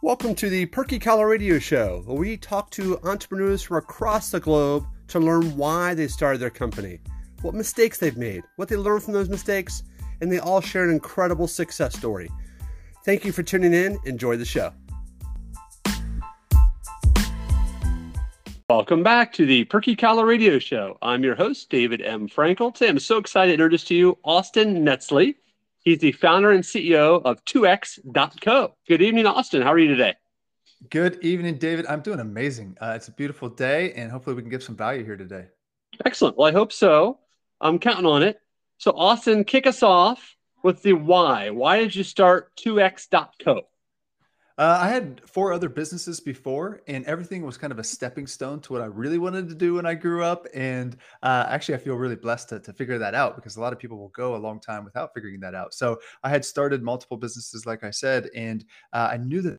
Welcome to the Perky Collar Radio Show, where we talk to entrepreneurs from across the globe to learn why they started their company, what mistakes they've made, what they learned from those mistakes, and they all share an incredible success story. Thank you for tuning in. Enjoy the show. Welcome back to the Perky Collar Radio Show. I'm your host, David M. Frankel. Today, I'm so excited to introduce to you Austin Netzley. He's the founder and CEO of 2x.co. Good evening, Austin. How are you today? Good evening, David. I'm doing amazing. It's a beautiful day, and hopefully we can give some value here today. Excellent. Well, I hope so. I'm counting on it. So, Austin, kick us off with the why. Why did you start 2x.co? I had four other businesses before, and everything was kind of a stepping stone to what I really wanted to do when I grew up. And actually, I feel really blessed to figure that out, because a lot of people will go a long time without figuring that out. So I had started multiple businesses, like I said, and I knew that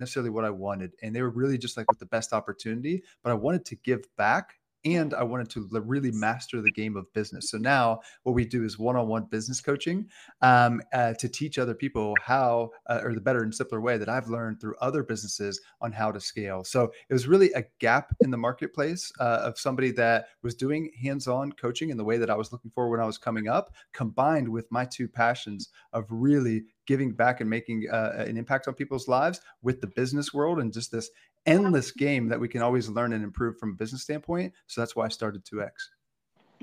necessarily what I wanted. And they were really just like with the best opportunity, but I wanted to give back. And I wanted to really master the game of business. So now what we do is one-on-one business coaching to teach other people how, or the better and simpler way that I've learned through other businesses on how to scale. So it was really a gap in the marketplace of somebody that was doing hands-on coaching in the way that I was looking for when I was coming up, combined with my two passions of really giving back and making an impact on people's lives with the business world, and just this endless game that we can always learn and improve from a business standpoint. So that's why I started 2X.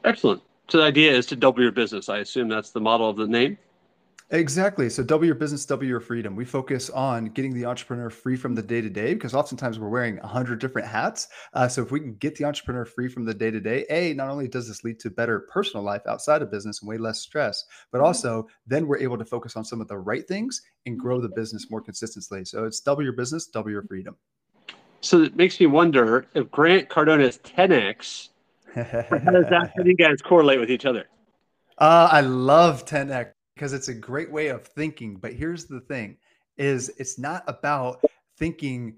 Excellent. So the idea is to double your business. I assume that's the model of the name. Exactly. So double your business, double your freedom. We focus on getting the entrepreneur free from the day-to-day, because oftentimes we're wearing 100 different hats. So if we can get the entrepreneur free from the day-to-day, not only does this lead to better personal life outside of business and way less stress, but also then we're able to focus on some of the right things and grow the business more consistently. So it's double your business, double your freedom. So it makes me wonder, if Grant Cardone is 10X, how do you guys correlate with each other? I love 10X because it's a great way of thinking. But here's the thing, is it's not about thinking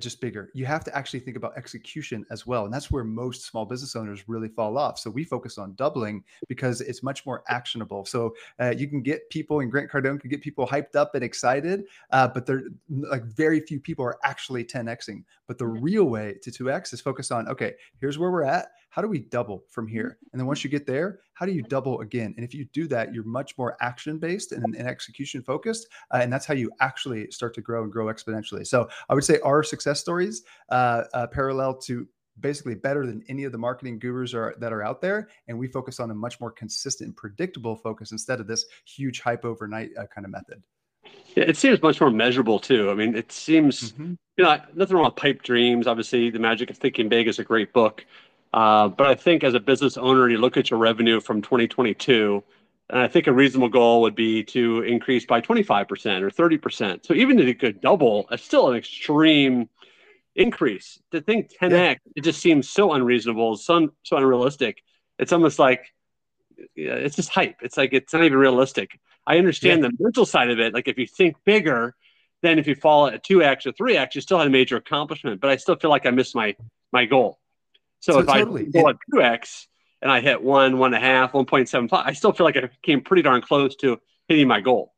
just bigger. You have to actually think about execution as well. And that's where most small business owners really fall off. So we focus on doubling because it's much more actionable. So you can get people, and Grant Cardone can get people hyped up and excited, but they're like, very few people are actually 10Xing. But the real way to 2X is focus on, okay, here's where we're at. How do we double from here? And then once you get there, how do you double again? And if you do that, you're much more action-based and execution focused. And that's how you actually start to grow and grow exponentially. So I would say our success stories parallel to basically better than any of the marketing gurus that are out there. And we focus on a much more consistent and predictable focus instead of this huge hype overnight kind of method. Yeah, it seems much more measurable too. I mean, it seems, you know, nothing wrong with pipe dreams. Obviously, The Magic of Thinking Big is a great book. But I think as a business owner, you look at your revenue from 2022, and I think a reasonable goal would be to increase by 25% or 30%. So even if you could double, it's still an extreme increase. To think 10X, it just seems so unreasonable, so unrealistic. It's almost like, it's just hype. It's like, it's not even realistic. I understand the mental side of it. Like if you think bigger, then if you fall at 2X or 3X, you still had a major accomplishment, but I still feel like I missed my goal. So if I go at 2X and I hit 1, 1.5, 1.75, I still feel like I came pretty darn close to hitting my goal.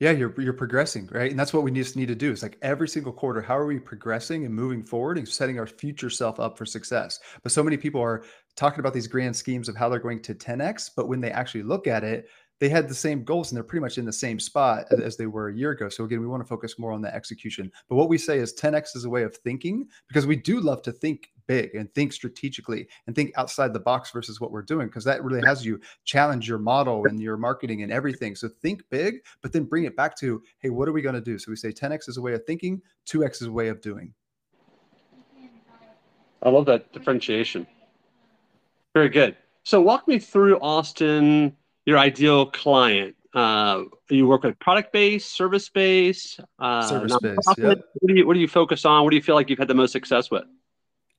Yeah, you're progressing, right? And that's what we just need to do. It's like every single quarter, how are we progressing and moving forward and setting our future self up for success? But so many people are talking about these grand schemes of how they're going to 10X, but when they actually look at it, they had the same goals and they're pretty much in the same spot as they were a year ago. So again, we want to focus more on the execution. But what we say is 10X is a way of thinking, because we do love to think big and think strategically and think outside the box versus what we're doing, because that really has you challenge your model and your marketing and everything. So think big, but then bring it back to, hey, what are we going to do? So we say 10X is a way of thinking, 2X is a way of doing. I love that differentiation. Very good. So walk me through, Austin, your ideal client. You work with product-based, service-based, service-based. Yep. What do you focus on? What do you feel like you've had the most success with?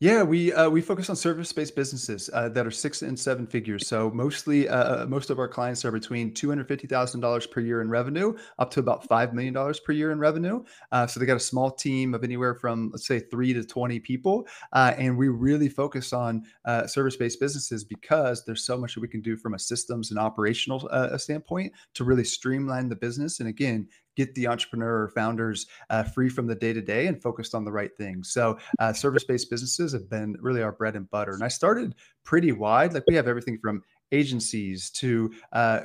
Yeah, we focus on service-based businesses that are 6 and 7 figures. So mostly, most of our clients are between $250,000 per year in revenue up to about $5 million per year in revenue. So they got a small team of anywhere from, let's say, 3 to 20 people. And we really focus on service-based businesses because there's so much that we can do from a systems and operational standpoint to really streamline the business. And again, get the entrepreneur or founders free from the day-to-day and focused on the right things. So service-based businesses have been really our bread and butter. And I started pretty wide. Like we have everything from agencies to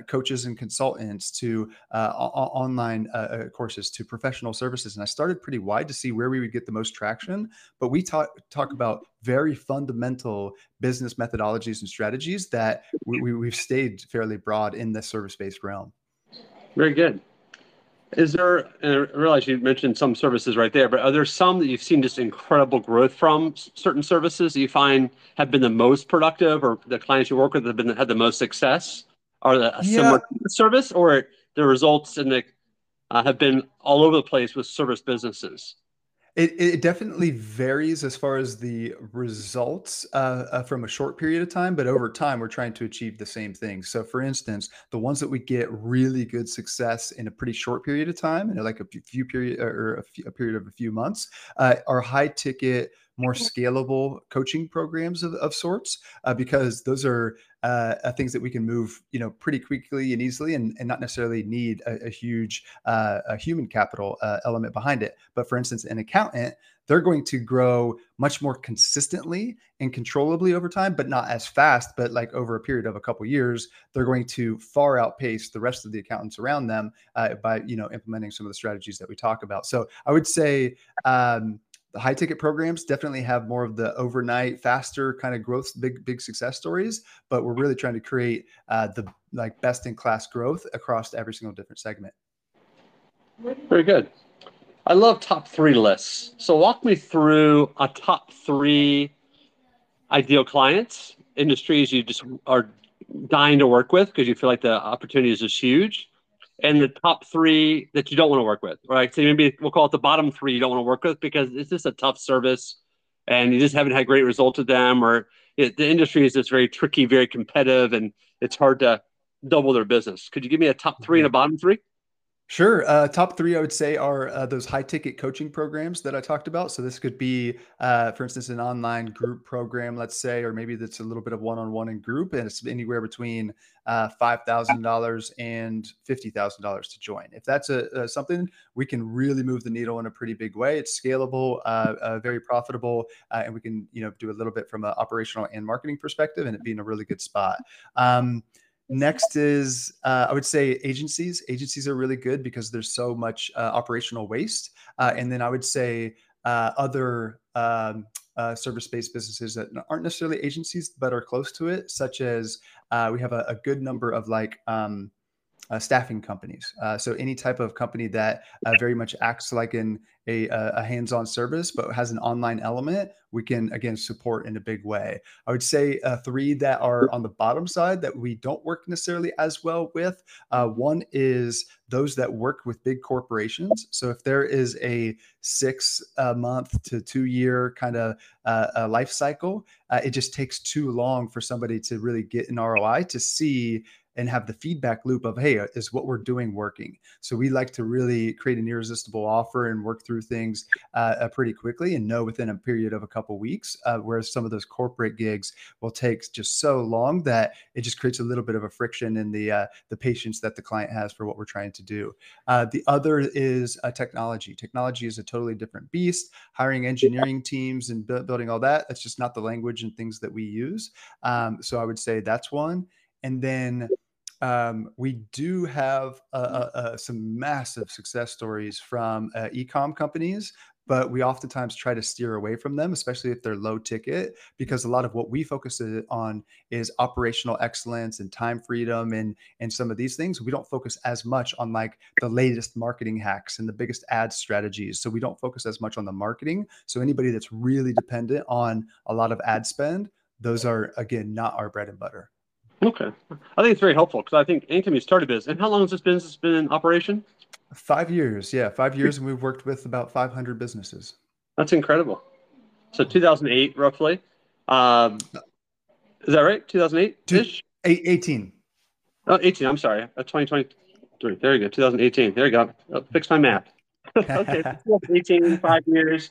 coaches and consultants to online courses to professional services. And I started pretty wide to see where we would get the most traction. But we talk about very fundamental business methodologies and strategies that we've stayed fairly broad in the service-based realm. Very good. Is there, and I realize you mentioned some services right there, but are there some that you've seen just incredible growth from, certain services that you find have been the most productive, or the clients you work with have had the most success? Are they a similar service, or the results in the, have been all over the place with service businesses? It definitely varies as far as the results from a short period of time, but over time, we're trying to achieve the same thing. So for instance, the ones that we get really good success in a pretty short period of time, and like a period of a few months, are high ticket, more scalable coaching programs of sorts, because those are things that we can move, pretty quickly and easily, and not necessarily need a huge human capital element behind it. But for instance, an accountant, they're going to grow much more consistently and controllably over time, but not as fast. But like over a period of a couple of years, they're going to far outpace the rest of the accountants around them by implementing some of the strategies that we talk about. So I would say, the high ticket programs definitely have more of the overnight, faster kind of growth, big success stories, but we're really trying to create the like best in class growth across every single different segment. Very good. I love top three lists. So walk me through a top three ideal clients, industries you just are dying to work with because you feel like the opportunity is just huge, and the top three that you don't want to work with, right? So maybe we'll call it the bottom three you don't want to work with because it's just a tough service and you just haven't had great results with them, or the industry is just very tricky, very competitive, and it's hard to double their business. Could you give me a top three and a bottom three? Sure. Top three, I would say, are those high-ticket coaching programs that I talked about. So this could be, for instance, an online group program, let's say, or maybe that's a little bit of one-on-one in group, and it's anywhere between $5,000 and $50,000 to join. If that's something, we can really move the needle in a pretty big way. It's scalable, very profitable, and we can do a little bit from an operational and marketing perspective, and it being a really good spot. Next is, I would say, agencies. Agencies are really good because there's so much operational waste. And then I would say other service-based businesses that aren't necessarily agencies, but are close to it, such as we have a good number of like staffing companies. So any type of company that very much acts like in a hands-on service, but has an online element, we can, again, support in a big way. I would say three that are on the bottom side that we don't work necessarily as well with. One is those that work with big corporations. So if there is a 6-month to 2-year kind of life cycle, it just takes too long for somebody to really get an ROI to see and have the feedback loop of, hey, is what we're doing working? So we like to really create an irresistible offer and work through things pretty quickly and know within a period of a couple of weeks, whereas some of those corporate gigs will take just so long that it just creates a little bit of a friction in the patience that the client has for what we're trying to do. The other is technology. Technology is a totally different beast. Hiring engineering teams and building all that, that's just not the language and things that we use. So I would say that's one. And then we do have some massive success stories from e-com companies, but we oftentimes try to steer away from them, especially if they're low ticket, because a lot of what we focus on is operational excellence and time freedom and some of these things. We don't focus as much on like the latest marketing hacks and the biggest ad strategies. So we don't focus as much on the marketing. So anybody that's really dependent on a lot of ad spend, those are, again, not our bread and butter. Okay. I think it's very helpful because I think anytime you start a business, and how long has this business been in operation? 5 years. Yeah. 5 years. And we've worked with about 500 businesses. That's incredible. So 2008, roughly. Is that right? 2008-ish? 18. Oh, 18. I'm sorry. 2023. There you go. 2018. There you go. Oh, fix my math. Okay. 2018, 5 years.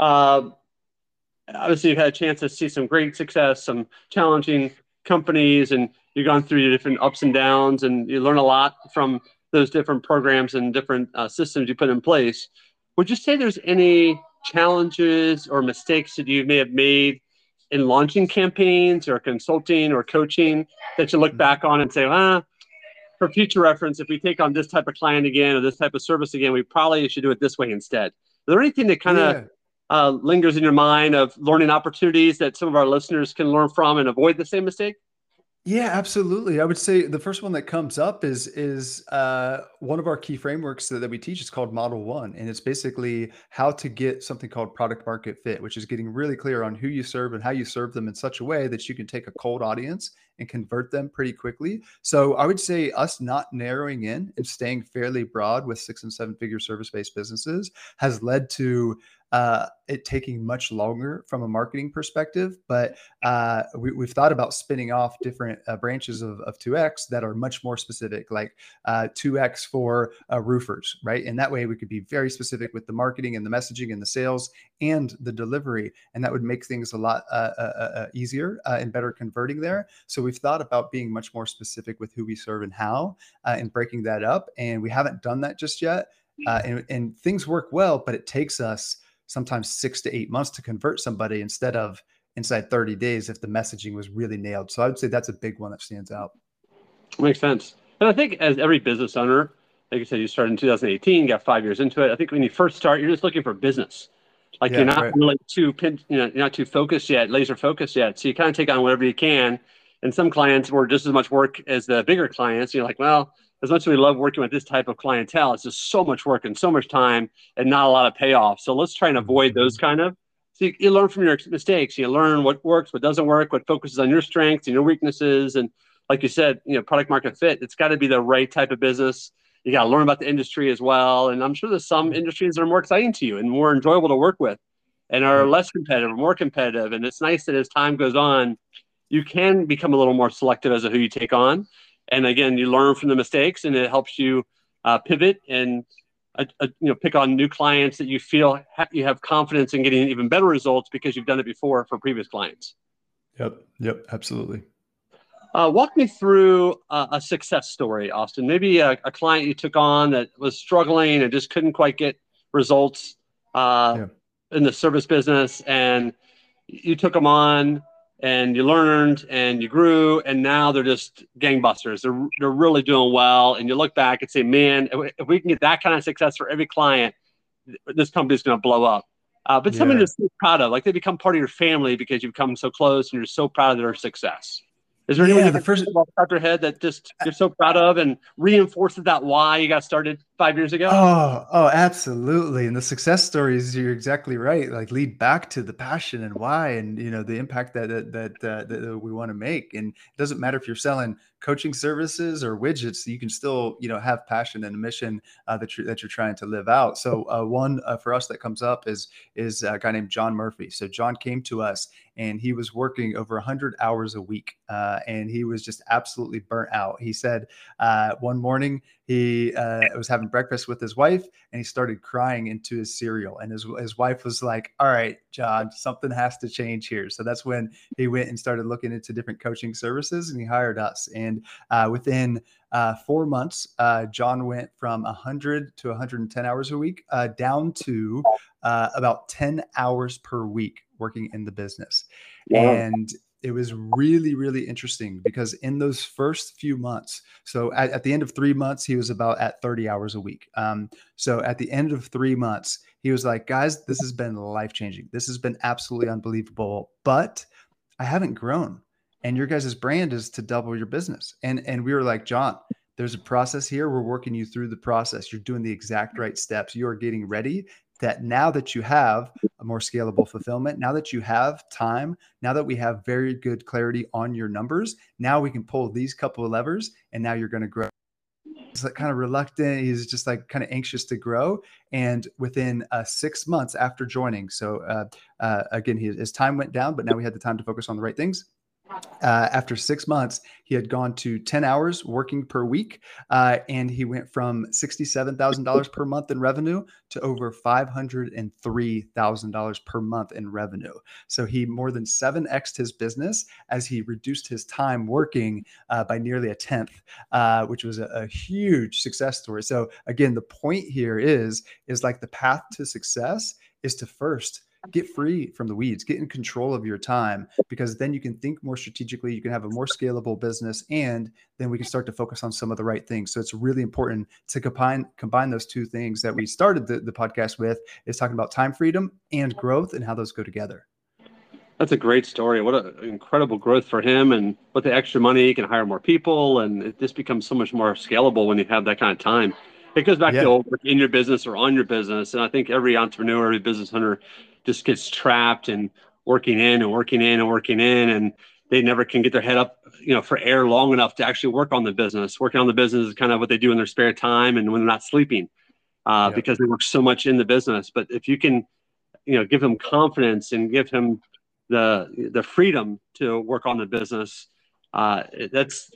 Obviously, you've had a chance to see some great success, some challenging companies, and you've gone through your different ups and downs, and you learn a lot from those different programs and different systems you put in place, would you say there's any challenges or mistakes that you may have made in launching campaigns or consulting or coaching that you look back on and say, for future reference, if we take on this type of client again or this type of service again, we probably should do it this way instead? Is there anything that kind of lingers in your mind of learning opportunities that some of our listeners can learn from and avoid the same mistake? Yeah, absolutely. I would say the first one that comes up is one of our key frameworks that we teach. It's called Model One, and it's basically how to get something called product market fit, which is getting really clear on who you serve and how you serve them in such a way that you can take a cold audience and convert them pretty quickly. So I would say us not narrowing in and staying fairly broad with 6- and 7-figure service-based businesses has led to it taking much longer from a marketing perspective, but we've thought about spinning off different branches of 2X that are much more specific, like 2X for roofers, right? And that way we could be very specific with the marketing and the messaging and the sales and the delivery, and that would make things a lot easier and better converting there. So we've thought about being much more specific with who we serve and how, and breaking that up, and we haven't done that just yet. And things work well, but it takes us sometimes 6 to 8 months to convert somebody instead of inside 30 days if the messaging was really nailed. So I would say that's a big one that stands out. Makes sense. And I think as every business owner, like you said, you started in 2018, got 5 years into it. I think when you first start, you're just looking for business. Like you're not really too pinned, you're not too focused yet, laser focused yet. So you kind of take on whatever you can. And some clients were just as much work as the bigger clients. You're like, well, as much as we love working with this type of clientele, it's just so much work and so much time and not a lot of payoff. So let's try and avoid those kind of. So you learn from your mistakes. You learn what works, what doesn't work, what focuses on your strengths and your weaknesses. And like you said, product market fit, it's got to be the right type of business. You got to learn about the industry as well. And I'm sure there's some industries that are more exciting to you and more enjoyable to work with and are less competitive or more competitive. And it's nice that as time goes on, you can become a little more selective as to who you take on. And again, you learn from the mistakes, and it helps you pivot and pick on new clients that you feel you have confidence in getting even better results because you've done it before for previous clients. Yep, absolutely. Walk me through a success story, Austin. Maybe a client you took on that was struggling and just couldn't quite get results in the service business, and you took them on. And you learned and you grew, and now they're just gangbusters. They're really doing well. And you look back and say, man, if we can get that kind of success for every client, this company's going to blow up. But something you're so proud of, like they become part of your family because you've come so close and you're so proud of their success. Is there anyone off your head that just you're so proud of and reinforces that why you got started 5 years ago? Oh, absolutely. And the success stories, you're exactly right. Like lead back to the passion and why, and the impact that we want to make. And it doesn't matter if you're selling coaching services or widgets, you can still have passion and a mission that you're trying to live out. So one for us that comes up is a guy named John Murphy. So John came to us and he was working over 100 hours a week, and he was just absolutely burnt out. He said one morning he was having breakfast with his wife and he started crying into his cereal. And his wife was like, all right, John, something has to change here. So that's when he went and started looking into different coaching services, and he hired us. And within 4 months, John went from 100 to 110 hours a week down to about 10 hours per week working in the business. Wow. And it was really, really interesting because in those first few months, so at the end of 3 months, he was about at 30 hours a week. So at the end of 3 months, he was like, guys, this has been life-changing. This has been absolutely unbelievable, but I haven't grown. And your guys' brand is to double your business. And we were like, John, there's a process here. We're working you through the process. You're doing the exact right steps. You're getting ready that now that you have a more scalable fulfillment, now that you have time, now that we have very good clarity on your numbers, now we can pull these couple of levers and now you're going to grow. He's like kind of reluctant. He's just like kind of anxious to grow. And within 6 months after joining, so again, his time went down, but now we had the time to focus on the right things. After 6 months, he had gone to 10 hours working per week, and he went from $67,000 per month in revenue to over $503,000 per month in revenue. So he more than 7x'd his business as he reduced his time working by nearly a tenth, which was a huge success story. So again, the point here is like the path to success is to first get free from the weeds, get in control of your time, because then you can think more strategically, you can have a more scalable business, and then we can start to focus on some of the right things. So it's really important to combine those two things that we started the podcast with, is talking about time freedom and growth and how those go together. That's a great story. What an incredible growth for him. And with the extra money, you can hire more people, and it just becomes so much more scalable when you have that kind of time. It goes back to in your business or on your business. And I think every entrepreneur, every business owner just gets trapped and working in and working in and working in, and they never can get their head up, you know, for air long enough to actually work on the business. Working on the business is kind of what they do in their spare time and when they're not sleeping, because they work so much in the business. But if you can, you know, give them confidence and give them the freedom to work on the business, it's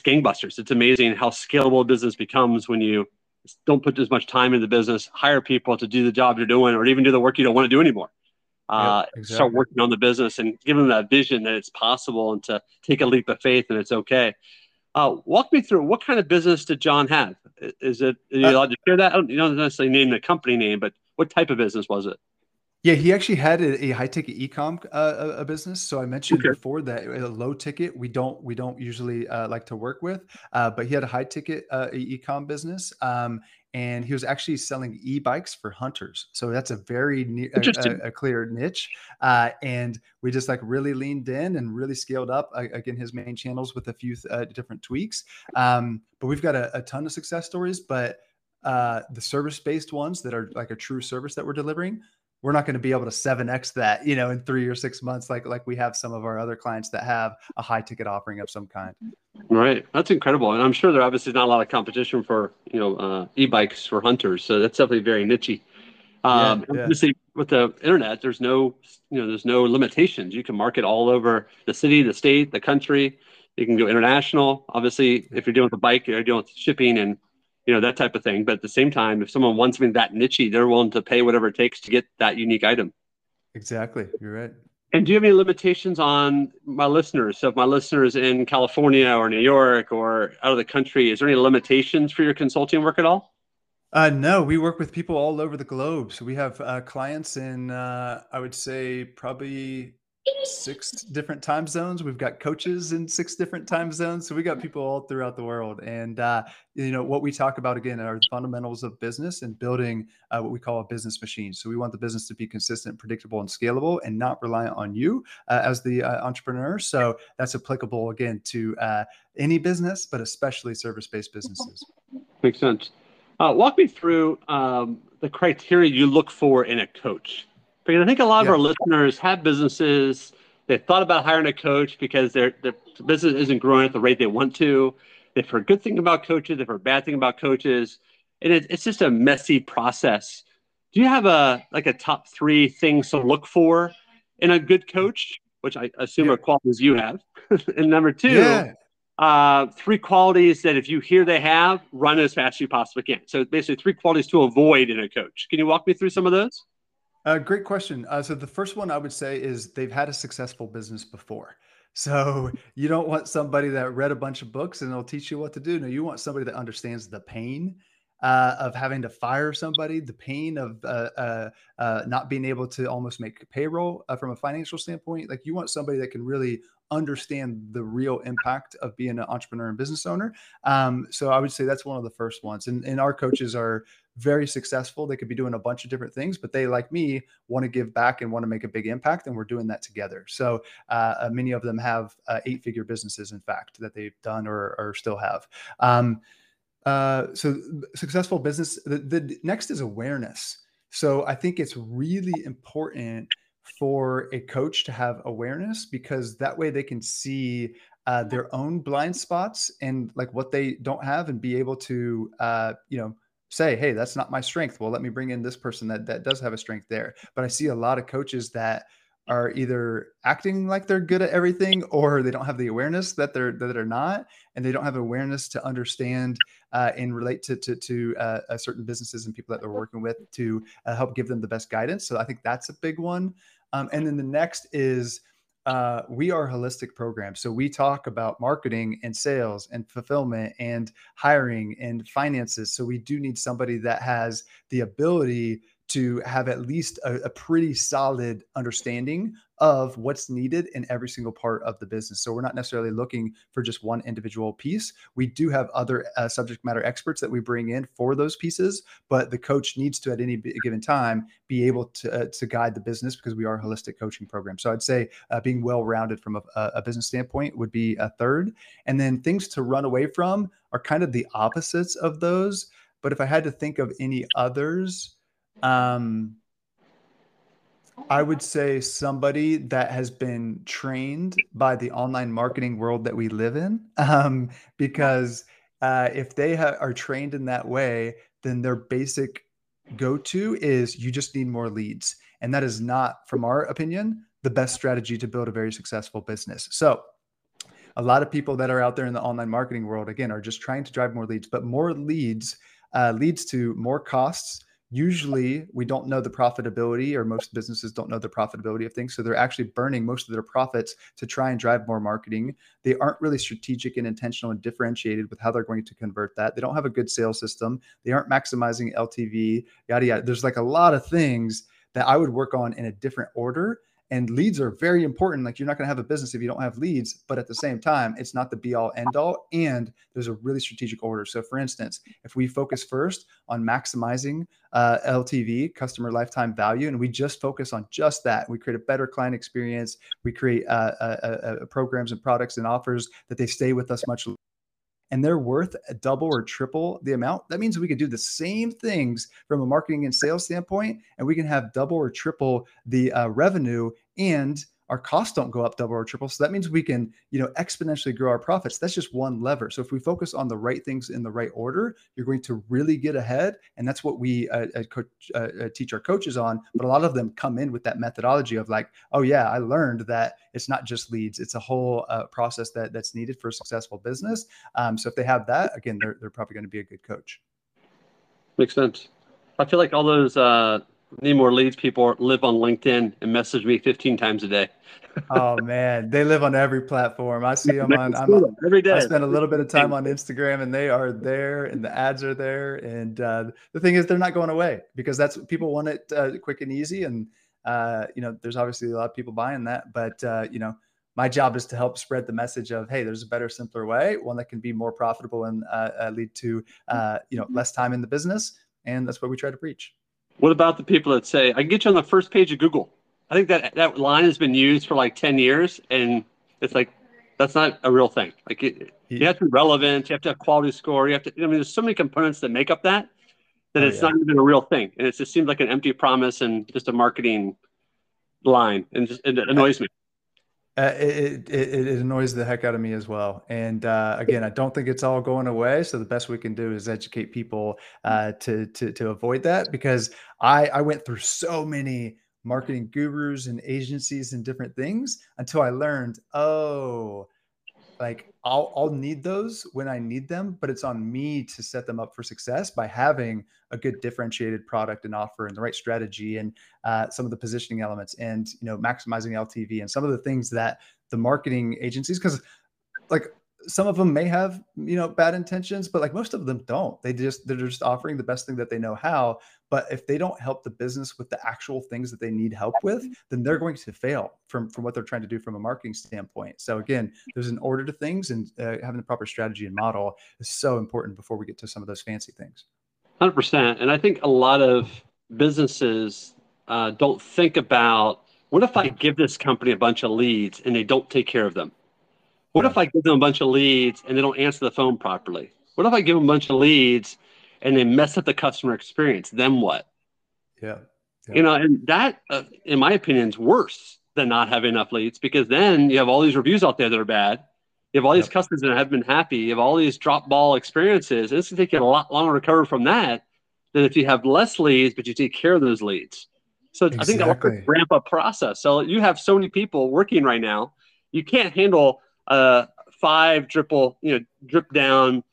gangbusters. It's amazing how scalable a business becomes when you don't put as much time in the business, hire people to do the job you're doing, or even do the work you don't want to do anymore. Start working on the business and give them that vision that it's possible and to take a leap of faith and it's okay. Walk me through, what kind of business did John have? Is it, are you allowed to share that? You don't necessarily name the company name, but what type of business was it? Yeah, he actually had a high ticket e-com a business. So I mentioned before that a low ticket we don't usually like to work with, but he had a high ticket e-com business, and he was actually selling e-bikes for hunters. So that's a very a clear niche, and we just like really leaned in and really scaled up again his main channels with a few different tweaks. But we've got a ton of success stories, but the service-based ones that are like a true service that we're delivering, we're not going to be able to 7x that, you know, in 3 or 6 months, like we have some of our other clients that have a high ticket offering of some kind. Right. That's incredible. And I'm sure there obviously is not a lot of competition for, you know, e-bikes for hunters. So that's definitely very niche-y. Obviously with the internet, there's no, you know, there's no limitations. You can market all over the city, the state, the country. You can go international. Obviously, if you're dealing with a bike, you're dealing with shipping and, you know, that type of thing. But at the same time, if someone wants something that niche-y, they're willing to pay whatever it takes to get that unique item. Exactly. You're right. And do you have any limitations on my listeners? So if my listeners in California or New York or out of the country, is there any limitations for your consulting work at all? No, we work with people all over the globe. So we have clients in, I would say, probably 6 different time zones. We've got coaches in 6 different time zones. So we got people all throughout the world. And, you know, what we talk about again are the fundamentals of business and building what we call a business machine. So we want the business to be consistent, predictable, and scalable, and not reliant on you as the entrepreneur. So that's applicable again to any business, but especially service-based businesses. Makes sense. Walk me through the criteria you look for in a coach. Because I think a lot of our listeners have businesses. They've thought about hiring a coach because their business isn't growing at the rate they want to. They've heard good thing about coaches. They've heard bad thing about coaches. And it's just a messy process. Do you have a top 3 things to look for in a good coach, which I assume are qualities you have? And number 2, 3 qualities that if you hear they have, run as fast as you possibly can. So basically 3 qualities to avoid in a coach. Can you walk me through some of those? Great question. So the first one I would say is they've had a successful business before. So you don't want somebody that read a bunch of books and they'll teach you what to do. No, you want somebody that understands the pain of having to fire somebody, the pain of not being able to almost make payroll from a financial standpoint. Like you want somebody that can really understand the real impact of being an entrepreneur and business owner. So I would say that's one of the first ones. And our coaches are very successful. They could be doing a bunch of different things, but they, like me, want to give back and want to make a big impact. And we're doing that together. So many of them have 8-figure businesses, in fact, that they've done or still have. So successful business. The next is awareness. So I think it's really important for a coach to have awareness, because that way they can see their own blind spots and like what they don't have, and be able to, you know, say, hey, that's not my strength. Well, let me bring in this person that does have a strength there. But I see a lot of coaches that are either acting like they're good at everything, or they don't have the awareness that they're not, and they don't have awareness to understand and relate to certain businesses and people that they're working with to help give them the best guidance. So I think that's a big one. And then the next is we are a holistic program. So we talk about marketing and sales and fulfillment and hiring and finances. So we do need somebody that has the ability to have at least a pretty solid understanding of what's needed in every single part of the business. So we're not necessarily looking for just one individual piece. We do have other subject matter experts that we bring in for those pieces, but the coach needs to, at any given time, be able to guide the business, because we are a holistic coaching program. So I'd say being well-rounded from a business standpoint would be a third. And then things to run away from are kind of the opposites of those. But if I had to think of any others, I would say somebody that has been trained by the online marketing world that we live in, because if they are trained in that way, then their basic go-to is you just need more leads. And that is not, from our opinion, the best strategy to build a very successful business. So a lot of people that are out there in the online marketing world, again, are just trying to drive more leads, but more leads leads to more costs. Usually we don't know the profitability, or most businesses don't know the profitability of things. So they're actually burning most of their profits to try and drive more marketing. They aren't really strategic and intentional and differentiated with how they're going to convert that. They don't have a good sales system. They aren't maximizing LTV, yada, yada. There's like a lot of things that I would work on in a different order. And leads are very important. Like, you're not going to have a business if you don't have leads, but at the same time, it's not the be all end all. And there's a really strategic order. So for instance, if we focus first on maximizing LTV, customer lifetime value, and we just focus on just that, we create a better client experience. We create programs and products and offers that they stay with us much longer, and they're worth double or triple the amount. That means we can do the same things from a marketing and sales standpoint, and we can have double or triple the revenue, and our costs don't go up double or triple. So that means we can, you know, exponentially grow our profits. That's just one lever. So if we focus on the right things in the right order, you're going to really get ahead. And that's what we teach our coaches on. But a lot of them come in with that methodology of like, oh yeah, I learned that it's not just leads. It's a whole process that's needed for a successful business. So if they have that, again, they're probably going to be a good coach. Makes sense. I feel like all those, need more leads people live on LinkedIn and message me 15 times a day. Oh man, they live on every platform. I see them on every day. I spend a little bit of time on Instagram, and they are there, and the ads are there. And the thing is, they're not going away, because that's, people want it quick and easy. And you know, there's obviously a lot of people buying that, but you know, my job is to help spread the message of, hey, there's a better, simpler way, one that can be more profitable and lead to you know, less time in the business. And that's what we try to preach. What about the people that say, I can get you on the first page of Google? I think that line has been used for like 10 years. And it's like, that's not a real thing. Like, you have to be relevant. You have to have quality score. You have to, I mean, there's so many components that make up that it's not even a real thing. And it just seems like an empty promise and just a marketing line. And just, it annoys me. It annoys the heck out of me as well. And again, I don't think it's all going away. So the best we can do is educate people to avoid that, because I went through so many marketing gurus and agencies and different things until I learned, oh, like I'll need those when I need them, but it's on me to set them up for success by having a good differentiated product and offer and the right strategy and some of the positioning elements and, you know, maximizing LTV and some of the things that the marketing agencies, because like some of them may have, you know, bad intentions, but like most of them don't. They're just offering the best thing that they know how. But if they don't help the business with the actual things that they need help with, then they're going to fail from what they're trying to do from a marketing standpoint. So again, there's an order to things, and having the proper strategy and model is so important before we get to some of those fancy things. 100%. And I think a lot of businesses don't think about, what if I give this company a bunch of leads and they don't take care of them? What if I give them a bunch of leads and they don't answer the phone properly? What if I give them a bunch of leads and they mess up the customer experience? Then what? Yeah. You know, and that, in my opinion, is worse than not having enough leads, because then you have all these reviews out there that are bad. You have all these customers that have been happy. You have all these drop ball experiences. And it's going to take you a lot longer to recover from that than if you have less leads, but you take care of those leads. So exactly. I think that will ramp up process. So you have so many people working right now, you can't handle 5 drip down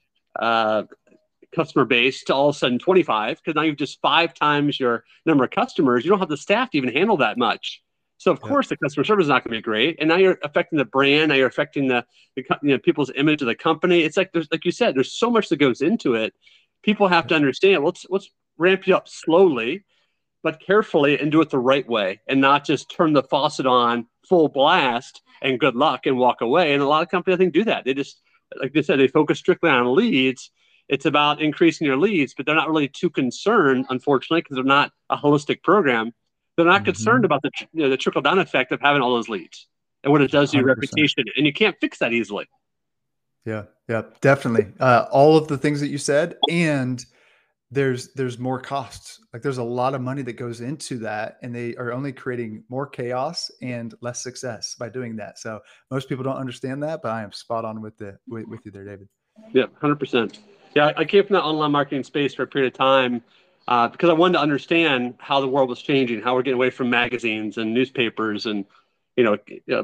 customer base to all of a sudden 25, because now you've just 5 times your number of customers. You don't have the staff to even handle that much. So of course the customer service is not going to be great. And now you're affecting the brand. Now you're affecting the people's image of the company. It's like, there's, like you said, there's so much that goes into it. People have to understand, let's ramp you up slowly, but carefully, and do it the right way, and not just turn the faucet on full blast and good luck and walk away. And a lot of companies, I think, do that. They just, like they said, they focus strictly on leads. It's about increasing your leads, but they're not really too concerned, unfortunately, because they're not a holistic program. They're not concerned about the trickle down effect of having all those leads and what it does to your 100%. Reputation. And you can't fix that easily. Yeah, definitely. All of the things that you said, and there's more costs. Like, there's a lot of money that goes into that, and they are only creating more chaos and less success by doing that. So most people don't understand that, but I am spot on with you there, David. Yeah, 100%. Yeah, I came from that online marketing space for a period of time because I wanted to understand how the world was changing, how we're getting away from magazines and newspapers and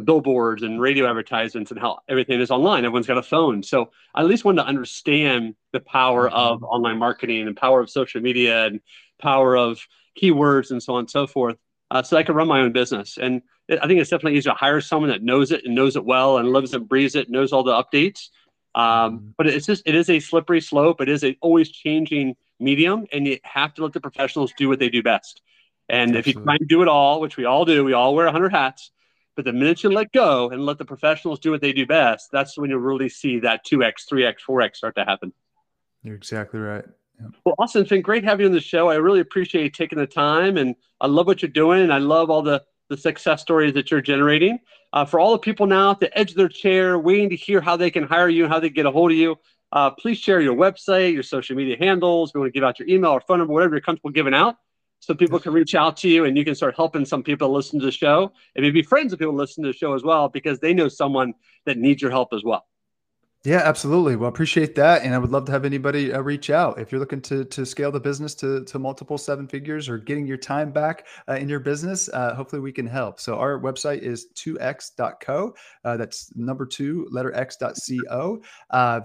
billboards and radio advertisements, and how everything is online. Everyone's got a phone. So I at least wanted to understand the power of online marketing and power of social media and power of keywords and so on and so forth. So I could run my own business. And I think it's definitely easier to hire someone that knows it and knows it well and lives and breathes it, knows all the updates. But it is a slippery slope. It is an always changing medium, and you have to let the professionals do what they do best. And Absolutely. If you try and do it all, which we all do, we all wear 100 hats, but the minute you let go and let the professionals do what they do best, that's when you'll really see that 2X, 3X, 4X start to happen. You're exactly right. Yeah. Well, Austin, it's been great having you on the show. I really appreciate you taking the time, and I love what you're doing, and I love all the success stories that you're generating. For all the people now at the edge of their chair, waiting to hear how they can hire you and how they get a hold of you, please share your website, your social media handles. We want to give out your email or phone number, whatever you're comfortable giving out, so people can reach out to you, and you can start helping some people listen to the show, and maybe friends of people listen to the show as well, because they know someone that needs your help as well. Yeah, absolutely. Well, appreciate that. And I would love to have anybody reach out. If you're looking to scale the business to multiple 7 figures, or getting your time back in your business, hopefully we can help. So our website is 2x.co. That's number 2, letter x.co.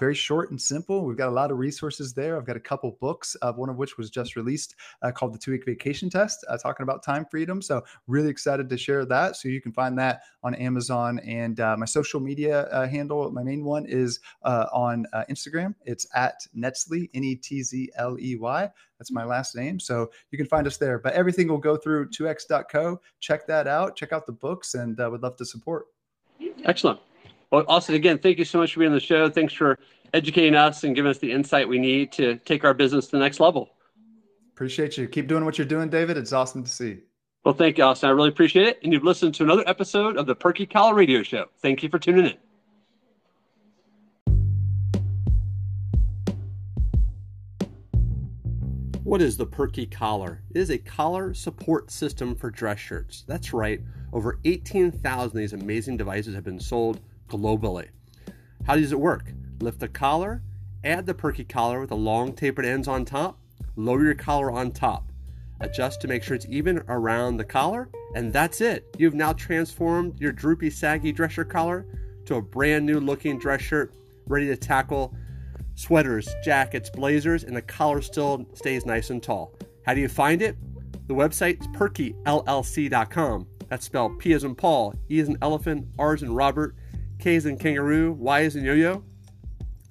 Very short and simple. We've got a lot of resources there. I've got a couple books, one of which was just released called The 2-Week Vacation Test, talking about time freedom. So really excited to share that. So you can find that on Amazon. And my social media handle, my main one is on Instagram. It's at Netzley, Netzley. That's my last name. So you can find us there, but everything will go through 2x.co. Check that out. Check out the books, and would love to support. Excellent. Well, Austin, again, thank you so much for being on the show. Thanks for educating us and giving us the insight we need to take our business to the next level. Appreciate you. Keep doing what you're doing, David. It's awesome to see. Well, thank you, Austin. I really appreciate it. And you've listened to another episode of the Perky Collar Radio Show. Thank you for tuning in. What is the Perky Collar? It is a collar support system for dress shirts. That's right. Over 18,000 of these amazing devices have been sold globally. How does it work? Lift the collar, add the Perky Collar with the long tapered ends on top, lower your collar on top, adjust to make sure it's even around the collar, and that's it. You've now transformed your droopy, saggy dress shirt collar to a brand new looking dress shirt, ready to tackle sweaters, jackets, blazers, and the collar still stays nice and tall. How do you find it? The website is perkyllc.com. That's spelled P as in Paul, E as in elephant, R as in Robert, K as in kangaroo, Y as in yo-yo,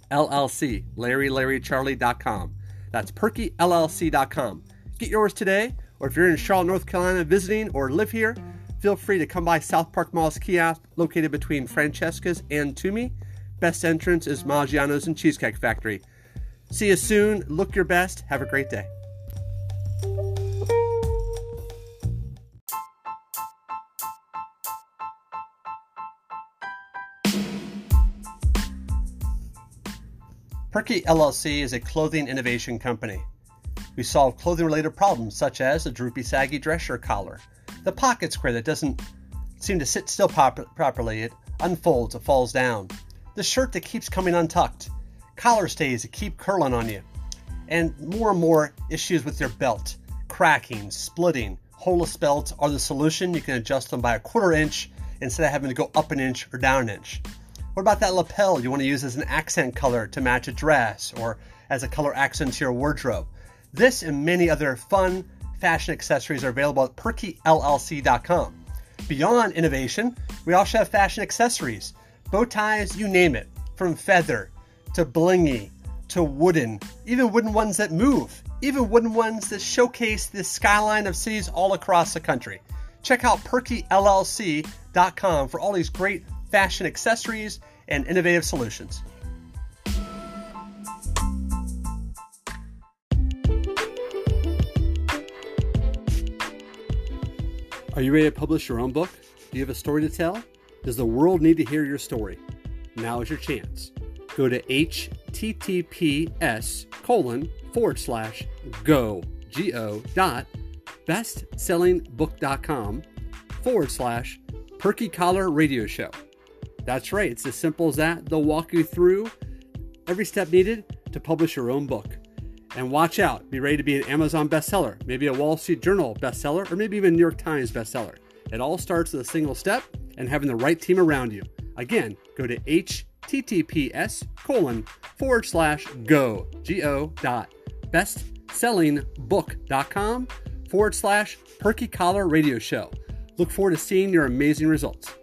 LLC, LarryCharlie.com. That's perkyllc.com. Get yours today, or if you're in Charlotte, North Carolina visiting or live here, feel free to come by South Park Mall's kiosk located between Francesca's and Toomey. Best entrance is Maggiano's and Cheesecake Factory. See you soon. Look your best. Have a great day. Perky LLC is a clothing innovation company. We solve clothing-related problems such as the droopy, saggy dress shirt collar, the pocket square that doesn't seem to sit still properly. It unfolds. It falls down. The shirt that keeps coming untucked, collar stays that keep curling on you, and more issues with your belt, cracking, splitting, holeless belts are the solution. You can adjust them by 1/4 inch instead of having to go up an inch or down an inch. What about that lapel you want to use as an accent color to match a dress or as a color accent to your wardrobe? This and many other fun fashion accessories are available at perkyllc.com. Beyond innovation, we also have fashion accessories, bow ties, you name it, from feather to blingy to wooden, even wooden ones that move, even wooden ones that showcase the skyline of cities all across the country. Check out perkyllc.com for all these great fashion accessories and innovative solutions. Are you ready to publish your own book? Do you have a story to tell? Does the world need to hear your story? Now is your chance. Go to https://go.bestsellingbook.com/Perky Collar Radio Show. That's right. It's as simple as that. They'll walk you through every step needed to publish your own book. And watch out. Be ready to be an Amazon bestseller, maybe a Wall Street Journal bestseller, or maybe even New York Times bestseller. It all starts with a single step and having the right team around you. Again, go to https://go.bestsellingbook.com/Perky Collar Radio Show. Look forward to seeing your amazing results.